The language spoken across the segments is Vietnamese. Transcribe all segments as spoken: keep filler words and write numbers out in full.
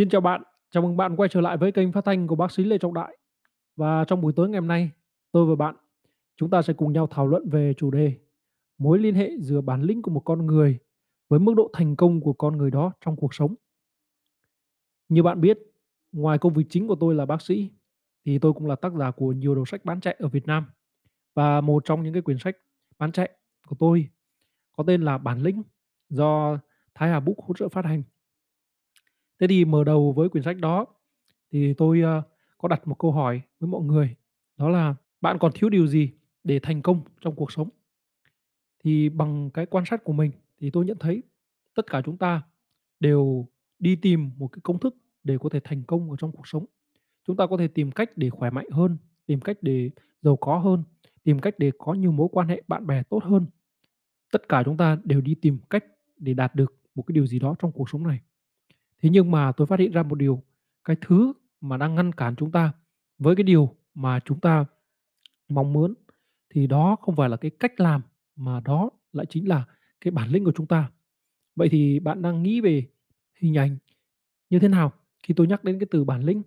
Xin chào bạn, chào mừng bạn quay trở lại với kênh phát thanh của bác sĩ Lê Trọng Đại. Và trong buổi tối ngày hôm nay, tôi và bạn, chúng ta sẽ cùng nhau thảo luận về chủ đề mối liên hệ giữa bản lĩnh của một con người với mức độ thành công của con người đó trong cuộc sống. Như bạn biết, ngoài công việc chính của tôi là bác sĩ, thì tôi cũng là tác giả của nhiều đầu sách bán chạy ở Việt Nam. Và một trong những cái quyển sách bán chạy của tôi có tên là Bản lĩnh do Thái Hà Book hỗ trợ phát hành. Thế thì mở đầu với quyển sách đó thì tôi uh, có đặt một câu hỏi với mọi người, đó là bạn còn thiếu điều gì để thành công trong cuộc sống? Thì bằng cái quan sát của mình thì tôi nhận thấy tất cả chúng ta đều đi tìm một cái công thức để có thể thành công ở trong cuộc sống. Chúng ta có thể tìm cách để khỏe mạnh hơn, tìm cách để giàu có hơn, tìm cách để có nhiều mối quan hệ bạn bè tốt hơn. Tất cả chúng ta đều đi tìm cách để đạt được một cái điều gì đó trong cuộc sống này. Thế nhưng mà tôi phát hiện ra một điều, cái thứ mà đang ngăn cản chúng ta với cái điều mà chúng ta mong muốn thì đó không phải là cái cách làm mà đó lại chính là cái bản lĩnh của chúng ta. Vậy thì bạn đang nghĩ về hình ảnh như thế nào khi tôi nhắc đến cái từ bản lĩnh?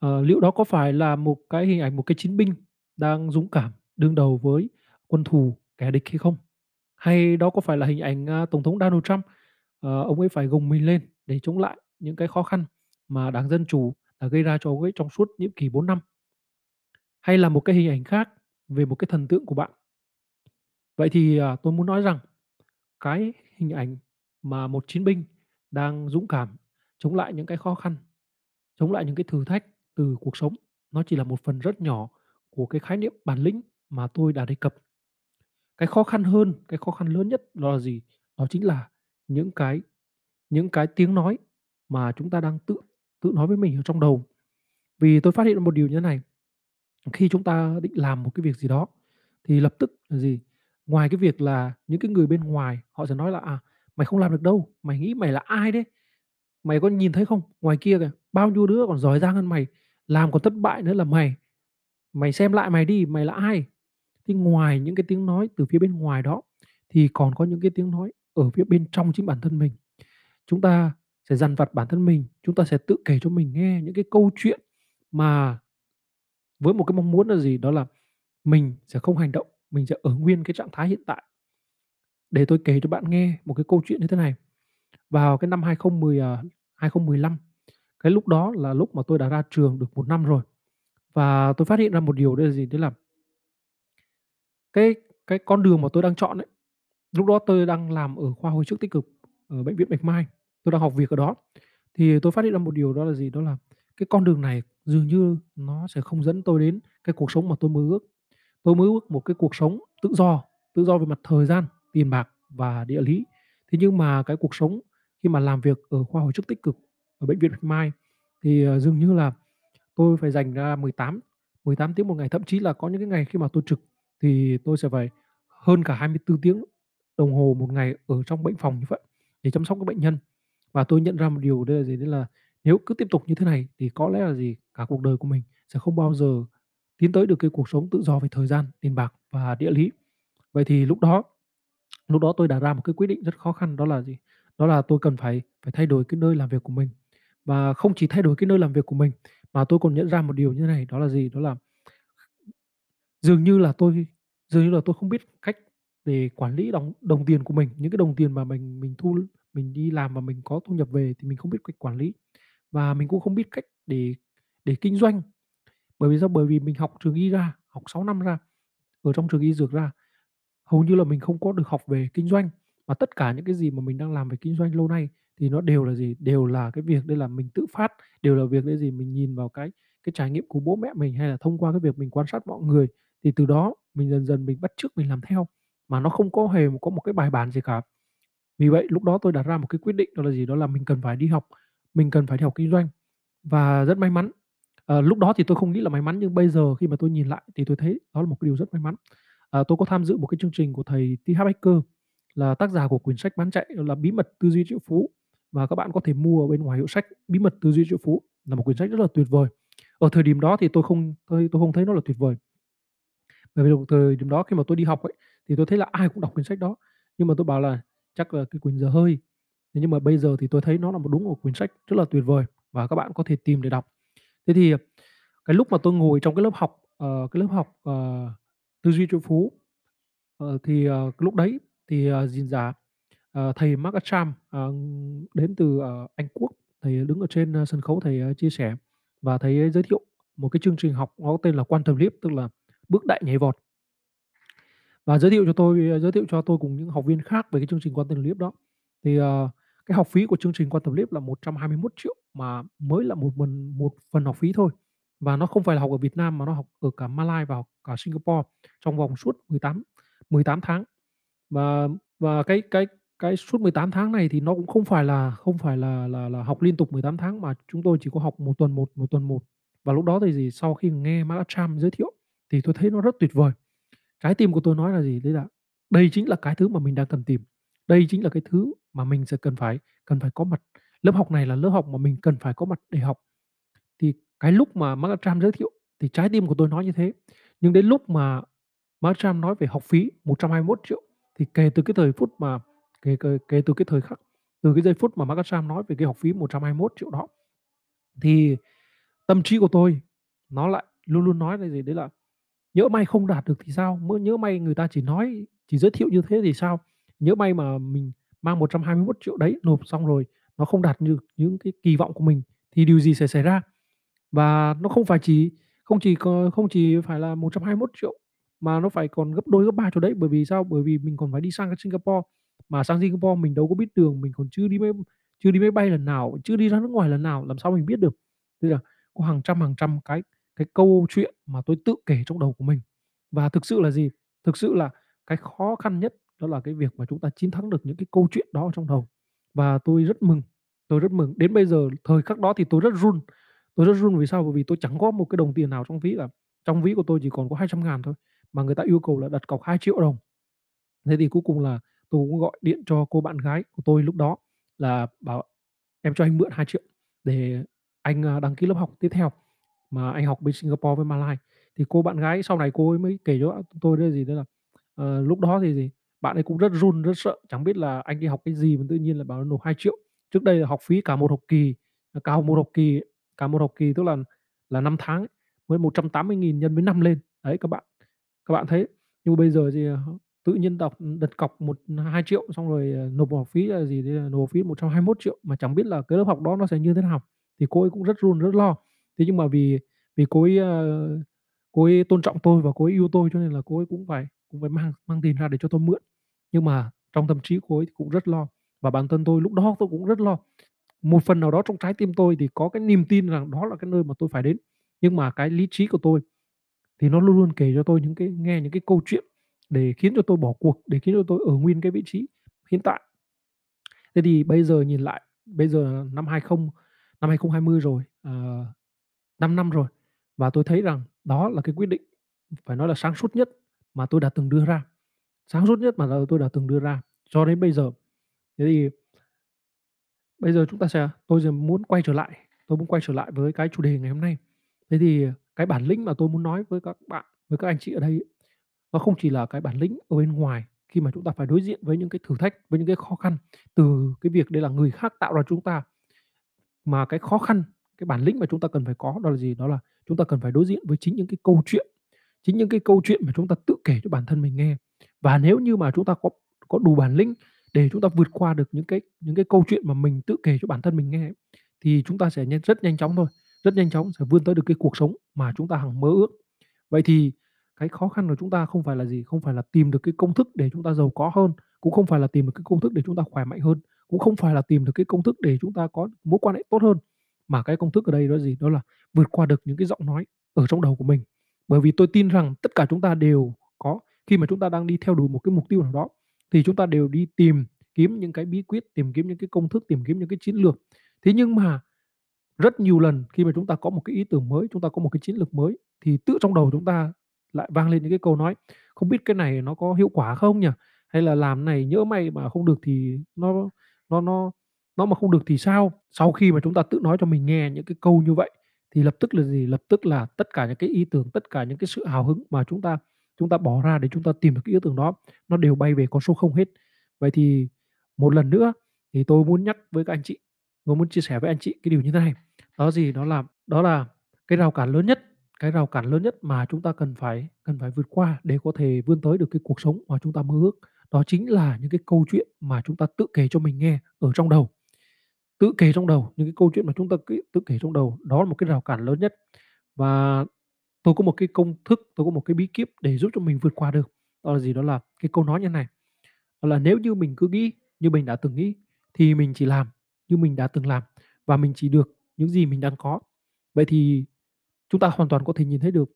À, liệu đó có phải là một cái hình ảnh một cái chiến binh đang dũng cảm đương đầu với quân thù kẻ địch hay không? Hay đó có phải là hình ảnh Tổng thống Donald Trump, à, ông ấy phải gồng mình lên để chống lại những cái khó khăn mà Đảng Dân Chủ đã gây ra cho ông ấy trong suốt nhiệm kỳ bốn năm? Hay là một cái hình ảnh khác về một cái thần tượng của bạn? Vậy thì à, tôi muốn nói rằng cái hình ảnh mà một chiến binh đang dũng cảm chống lại những cái khó khăn, chống lại những cái thử thách từ cuộc sống, nó chỉ là một phần rất nhỏ của cái khái niệm bản lĩnh mà tôi đã đề cập. Cái khó khăn hơn, cái khó khăn lớn nhất đó là gì? Đó chính là những cái những cái tiếng nói mà chúng ta đang tự tự nói với mình ở trong đầu. Vì tôi phát hiện một điều như thế này, khi chúng ta định làm một cái việc gì đó thì lập tức là gì? Ngoài cái việc là những cái người bên ngoài họ sẽ nói là à, mày không làm được đâu, mày nghĩ mày là ai đấy, mày có nhìn thấy không, ngoài kia kìa, bao nhiêu đứa còn giỏi giang hơn mày, làm còn thất bại nữa là mày, mày xem lại mày đi, mày là ai. Thì ngoài những cái tiếng nói từ phía bên ngoài đó thì còn có những cái tiếng nói ở phía bên trong chính bản thân mình. Chúng ta sẽ dằn vặt bản thân mình, chúng ta sẽ tự kể cho mình nghe những cái câu chuyện mà với một cái mong muốn là gì? Đó là mình sẽ không hành động, mình sẽ ở nguyên cái trạng thái hiện tại. Để tôi kể cho bạn nghe một cái câu chuyện như thế này. Vào cái năm hai nghìn mười, hai nghìn mười lăm, cái lúc đó là lúc mà tôi đã ra trường được một năm rồi. Và tôi phát hiện ra một điều đấy là gì? Đấy là cái, cái con đường mà tôi đang chọn ấy. Lúc đó tôi đang làm ở khoa hồi sức tích cực ở bệnh viện Bạch Mai. Tôi đang học việc ở đó. Thì tôi phát hiện ra một điều đó là gì? Đó là cái con đường này dường như nó sẽ không dẫn tôi đến cái cuộc sống mà tôi mơ ước. Tôi mơ ước một cái cuộc sống tự do, tự do về mặt thời gian, tiền bạc và địa lý. Thế nhưng mà cái cuộc sống khi mà làm việc ở khoa hồi sức tích cực ở bệnh viện Bạch Mai thì dường như là tôi phải dành ra mười tám tiếng một ngày, thậm chí là có những cái ngày khi mà tôi trực thì tôi sẽ phải hơn cả hai mươi tư tiếng đồng hồ một ngày ở trong bệnh phòng như vậy để chăm sóc các bệnh nhân. Và tôi nhận ra một điều đây là gì? Đấy là nếu cứ tiếp tục như thế này thì có lẽ là gì? Cả cuộc đời của mình sẽ không bao giờ tiến tới được cái cuộc sống tự do về thời gian, tiền bạc và địa lý. Vậy thì lúc đó, lúc đó tôi đã ra một cái quyết định rất khó khăn, đó là gì? Đó là tôi cần phải phải thay đổi cái nơi làm việc của mình. Và không chỉ thay đổi cái nơi làm việc của mình mà tôi còn nhận ra một điều như thế này, đó là gì? Đó là dường như là tôi dường như là tôi không biết cách để quản lý đồng, đồng tiền của mình. Những cái đồng tiền mà mình mình thu mình đi làm và mình có thu nhập về thì mình không biết cách quản lý, và mình cũng không biết cách để để kinh doanh. Bởi vì sao? Bởi vì mình học trường y ra, học sáu năm ra, ở trong trường y dược ra, hầu như là mình không có được học về kinh doanh. Mà tất cả những cái gì mà mình đang làm về kinh doanh lâu nay thì nó đều là gì? Đều là cái việc đây là mình tự phát, đều là việc đấy gì? Mình nhìn vào cái cái trải nghiệm của bố mẹ mình, hay là thông qua cái việc mình quan sát mọi người, thì từ đó mình dần dần mình bắt chước, mình làm theo, mà nó không có hề có một cái bài bản gì cả. Vì vậy lúc đó tôi đặt ra một cái quyết định, đó là gì? Đó là mình cần phải đi học, mình cần phải đi học kinh doanh. Và rất may mắn, à, lúc đó thì tôi không nghĩ là may mắn, nhưng bây giờ khi mà tôi nhìn lại thì tôi thấy đó là một cái điều rất may mắn. À, tôi có tham dự một cái chương trình của thầy T. Harv Eker, là tác giả của quyển sách bán chạy là Bí mật tư duy triệu phú, và các bạn có thể mua ở bên ngoài hiệu sách. Bí mật tư duy triệu phú là một quyển sách rất là tuyệt vời. Ở thời điểm đó thì tôi không tôi, tôi không thấy nó là tuyệt vời, bởi vì thời điểm đó khi mà tôi đi học ấy thì tôi thấy là ai cũng đọc quyển sách đó, nhưng mà tôi bảo là chắc là cái quyển dở hơi, Thế nhưng mà bây giờ thì tôi thấy nó là một đúng một cuốn sách rất là tuyệt vời và các bạn có thể tìm để đọc. Thế thì cái lúc mà tôi ngồi trong cái lớp học uh, cái lớp học uh, tư duy triệu phú uh, thì uh, lúc đấy thì uh, diễn giả uh, thầy Mark Acham uh, đến từ uh, Anh Quốc, thầy đứng ở trên uh, sân khấu, thầy uh, chia sẻ và thầy uh, giới thiệu một cái chương trình học nó tên là Quantum Leap, tức là bước đại nhảy vọt, và giới thiệu cho tôi uh, giới thiệu cho tôi cùng những học viên khác về cái chương trình Quantum Leap đó. Thì uh, cái học phí của chương trình Quantum Leap là một trăm hai mươi mốt triệu, mà mới là một phần, một phần học phí thôi. Và nó không phải là học ở Việt Nam mà nó học ở cả Malaysia và học cả Singapore trong vòng suốt mười tám tháng. Và và cái cái cái suốt mười tám tháng này thì nó cũng không phải là không phải là là, là học liên tục mười tám tháng, mà chúng tôi chỉ có học một tuần một một tuần một. Và lúc đó thì gì, sau khi nghe Mark Acham giới thiệu thì tôi thấy nó rất tuyệt vời. Trái tim của tôi nói là gì? Đấy là đây chính là cái thứ mà mình đang cần tìm. Đây chính là cái thứ mà mình sẽ cần phải cần phải có mặt. Lớp học này là lớp học mà mình cần phải có mặt để học. Thì cái lúc mà Mark Acham giới thiệu thì trái tim của tôi nói như thế. Nhưng đến lúc mà Mark Acham nói về học phí một trăm hai mươi mốt triệu thì kể từ cái thời phút mà kể, kể, kể từ cái thời khắc từ cái giây phút mà Mark Acham nói về cái học phí một trăm hai mươi mốt triệu đó thì tâm trí của tôi nó lại luôn luôn nói là gì? Đấy là nhỡ may không đạt được thì sao? Nhỡ may người ta chỉ nói, chỉ giới thiệu như thế thì sao? Nhớ may mà mình mang một trăm hai mươi mốt triệu đấy nộp xong rồi nó không đạt được những cái kỳ vọng của mình thì điều gì sẽ xảy ra? Và nó không phải chỉ không chỉ không chỉ phải là một trăm hai mươi mốt triệu mà nó phải còn gấp đôi gấp ba chỗ đấy. Bởi vì sao? Bởi vì mình còn phải đi sang Singapore, mà sang Singapore mình đâu có biết đường, mình còn chưa đi máy, chưa đi máy bay lần nào, chưa đi ra nước ngoài lần nào, làm sao mình biết được? Tức là có hàng trăm hàng trăm cái cái câu chuyện mà tôi tự kể trong đầu của mình. Và thực sự là gì? Thực sự là cái khó khăn nhất đó là cái việc mà chúng ta chiến thắng được những cái câu chuyện đó trong đầu. Và tôi rất mừng, tôi rất mừng. Đến bây giờ, thời khắc đó thì tôi rất run. Tôi rất run vì sao? Bởi vì tôi chẳng có một cái đồng tiền nào trong ví cả. Trong ví của tôi chỉ còn có hai trăm ngàn thôi. Mà người ta yêu cầu là đặt cọc hai triệu đồng. Thế thì cuối cùng là tôi cũng gọi điện cho cô bạn gái của tôi lúc đó là bảo em cho anh mượn hai triệu để anh đăng ký lớp học tiếp theo mà anh học bên Singapore với Malaysia. Thì cô bạn gái sau này cô ấy mới kể cho tôi đây gì đó là uh, lúc đó thì gì? Bạn ấy cũng rất run, rất sợ, chẳng biết là anh đi học cái gì mà tự nhiên là bảo nộp hai triệu. Trước đây là học phí cả một học kỳ, cả một học kỳ, cả một học kỳ tức là là năm tháng ấy, với một trăm tám mươi nghìn nhân với năm lên. Đấy các bạn. Các bạn thấy, nhưng bây giờ thì tự nhiên đọc đặt cọc một hai triệu xong rồi nộp học phí là gì đấy, nộp phí một trăm hai mươi mốt triệu mà chẳng biết là cái lớp học đó nó sẽ như thế nào. Thì cô ấy cũng rất run, rất lo. Thế nhưng mà vì vì cô ấy cô ấy tôn trọng tôi và cô ấy yêu tôi cho nên là cô ấy cũng phải cũng phải mang, mang tiền ra để cho tôi mượn. Nhưng mà trong tâm trí cô ấy thì cũng rất lo. Và bản thân tôi lúc đó tôi cũng rất lo. Một phần nào đó trong trái tim tôi thì có cái niềm tin rằng đó là cái nơi mà tôi phải đến. Nhưng mà cái lý trí của tôi thì nó luôn luôn kể cho tôi những cái nghe những cái câu chuyện để khiến cho tôi bỏ cuộc, để khiến cho tôi ở nguyên cái vị trí hiện tại. Thế thì bây giờ nhìn lại, bây giờ năm hai không hai mươi rồi, à, năm năm rồi. Và tôi thấy rằng đó là cái quyết định phải nói là sáng suốt nhất mà tôi đã từng đưa ra. Sáng suốt nhất mà tôi đã từng đưa ra cho đến bây giờ. Thế thì bây giờ chúng ta sẽ tôi sẽ muốn quay trở lại, tôi muốn quay trở lại với cái chủ đề ngày hôm nay. Thế thì cái bản lĩnh mà tôi muốn nói với các bạn, với các anh chị ở đây, nó không chỉ là cái bản lĩnh ở bên ngoài khi mà chúng ta phải đối diện với những cái thử thách, với những cái khó khăn từ cái việc đấy là người khác tạo ra chúng ta, mà cái khó khăn, cái bản lĩnh mà chúng ta cần phải có đó là gì? Đó là chúng ta cần phải đối diện với chính những cái câu chuyện, chính những cái câu chuyện mà chúng ta tự kể cho bản thân mình nghe. Và nếu như mà chúng ta có có đủ bản lĩnh để chúng ta vượt qua được những cái những cái câu chuyện mà mình tự kể cho bản thân mình nghe thì chúng ta sẽ rất nhanh chóng thôi, rất nhanh chóng sẽ vươn tới được cái cuộc sống mà chúng ta hằng mơ ước. Vậy thì cái khó khăn của chúng ta không phải là gì? Không phải là tìm được cái công thức để chúng ta giàu có hơn, cũng không phải là tìm được cái công thức để chúng ta khỏe mạnh hơn, cũng không phải là tìm được cái công thức để chúng ta có mối quan hệ tốt hơn, mà cái công thức ở đây đó là gì? Đó là vượt qua được những cái giọng nói ở trong đầu của mình. Bởi vì tôi tin rằng tất cả chúng ta đều có, khi mà chúng ta đang đi theo đuổi một cái mục tiêu nào đó thì chúng ta đều đi tìm kiếm những cái bí quyết, tìm kiếm những cái công thức, tìm kiếm những cái chiến lược. Thế nhưng mà rất nhiều lần khi mà chúng ta có một cái ý tưởng mới, chúng ta có một cái chiến lược mới thì tự trong đầu chúng ta lại vang lên những cái câu nói không biết cái này nó có hiệu quả không nhỉ, hay là làm này nhỡ may mà không được thì nó nó nó nó mà không được thì sao. Sau khi mà chúng ta tự nói cho mình nghe những cái câu như vậy thì lập tức là gì? Lập tức là tất cả những cái ý tưởng, tất cả những cái sự hào hứng mà chúng ta chúng ta bỏ ra để chúng ta tìm được cái ý tưởng đó, nó đều bay về con số không hết. Vậy thì một lần nữa Thì tôi muốn nhắc với các anh chị, tôi muốn chia sẻ với anh chị cái điều như thế này. Đó gì đó là đó là cái rào cản lớn nhất, cái rào cản lớn nhất mà chúng ta cần phải cần phải vượt qua để có thể vươn tới được cái cuộc sống mà chúng ta mơ ước. Đó chính là những cái câu chuyện mà chúng ta tự kể cho mình nghe ở trong đầu. Tự kể trong đầu, những cái câu chuyện mà chúng ta tự kể trong đầu, đó là một cái rào cản lớn nhất. Và tôi có một cái công thức, tôi có một cái bí kíp để giúp cho mình vượt qua được. Đó là gì? Đó là cái câu nói như này. Đó là nếu như mình cứ nghĩ như mình đã từng nghĩ thì mình chỉ làm như mình đã từng làm và mình chỉ được những gì mình đang có. Vậy thì chúng ta hoàn toàn có thể nhìn thấy được,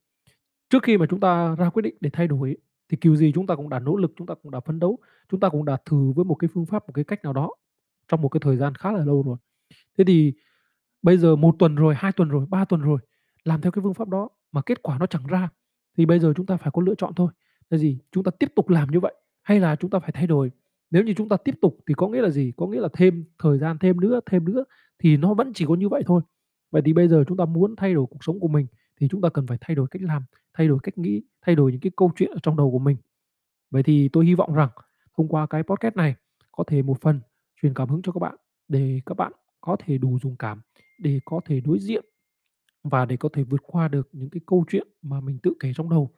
trước khi mà chúng ta ra quyết định để thay đổi thì kiểu gì chúng ta cũng đã nỗ lực, chúng ta cũng đã phấn đấu, chúng ta cũng đã thử với một cái phương pháp, một cái cách nào đó trong một cái thời gian khá là lâu rồi. Thế thì bây giờ một tuần rồi, hai tuần rồi, ba tuần rồi làm theo cái phương pháp đó mà kết quả nó chẳng ra thì bây giờ chúng ta phải có lựa chọn thôi. Là gì? Chúng ta tiếp tục làm như vậy hay là chúng ta phải thay đổi. Nếu như chúng ta tiếp tục thì có nghĩa là gì? Có nghĩa là thêm thời gian, thêm nữa, thêm nữa thì nó vẫn chỉ có như vậy thôi. Vậy thì bây giờ chúng ta muốn thay đổi cuộc sống của mình thì chúng ta cần phải thay đổi cách làm, thay đổi cách nghĩ, thay đổi những cái câu chuyện ở trong đầu của mình. Vậy thì tôi hy vọng rằng thông qua cái podcast này có thể một phần truyền cảm hứng cho các bạn để các bạn có thể đủ dũng cảm để có thể đối diện và để có thể vượt qua được những cái câu chuyện mà mình tự kể trong đầu,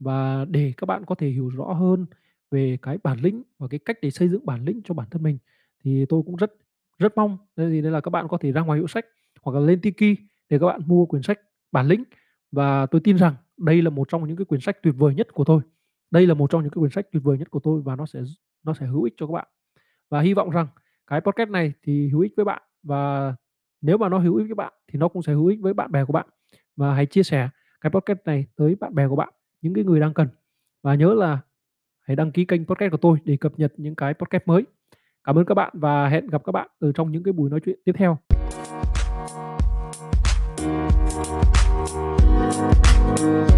và để các bạn có thể hiểu rõ hơn về cái bản lĩnh và cái cách để xây dựng bản lĩnh cho bản thân mình. Thì tôi cũng rất rất mong đây là các bạn có thể ra ngoài hiệu sách hoặc là lên Tiki để các bạn mua quyển sách Bản lĩnh, và tôi tin rằng đây là một trong những cái quyển sách tuyệt vời nhất của tôi. Đây là một trong những cái quyển sách tuyệt vời nhất của tôi và nó sẽ nó sẽ hữu ích cho các bạn. Và hy vọng rằng cái podcast này thì hữu ích với bạn, và nếu mà nó hữu ích với bạn thì nó cũng sẽ hữu ích với bạn bè của bạn. Và hãy chia sẻ cái podcast này tới bạn bè của bạn, những cái người đang cần. Và nhớ là hãy đăng ký kênh podcast của tôi để cập nhật những cái podcast mới. Cảm ơn các bạn và hẹn gặp các bạn ở trong những cái buổi nói chuyện tiếp theo. We'll be right back.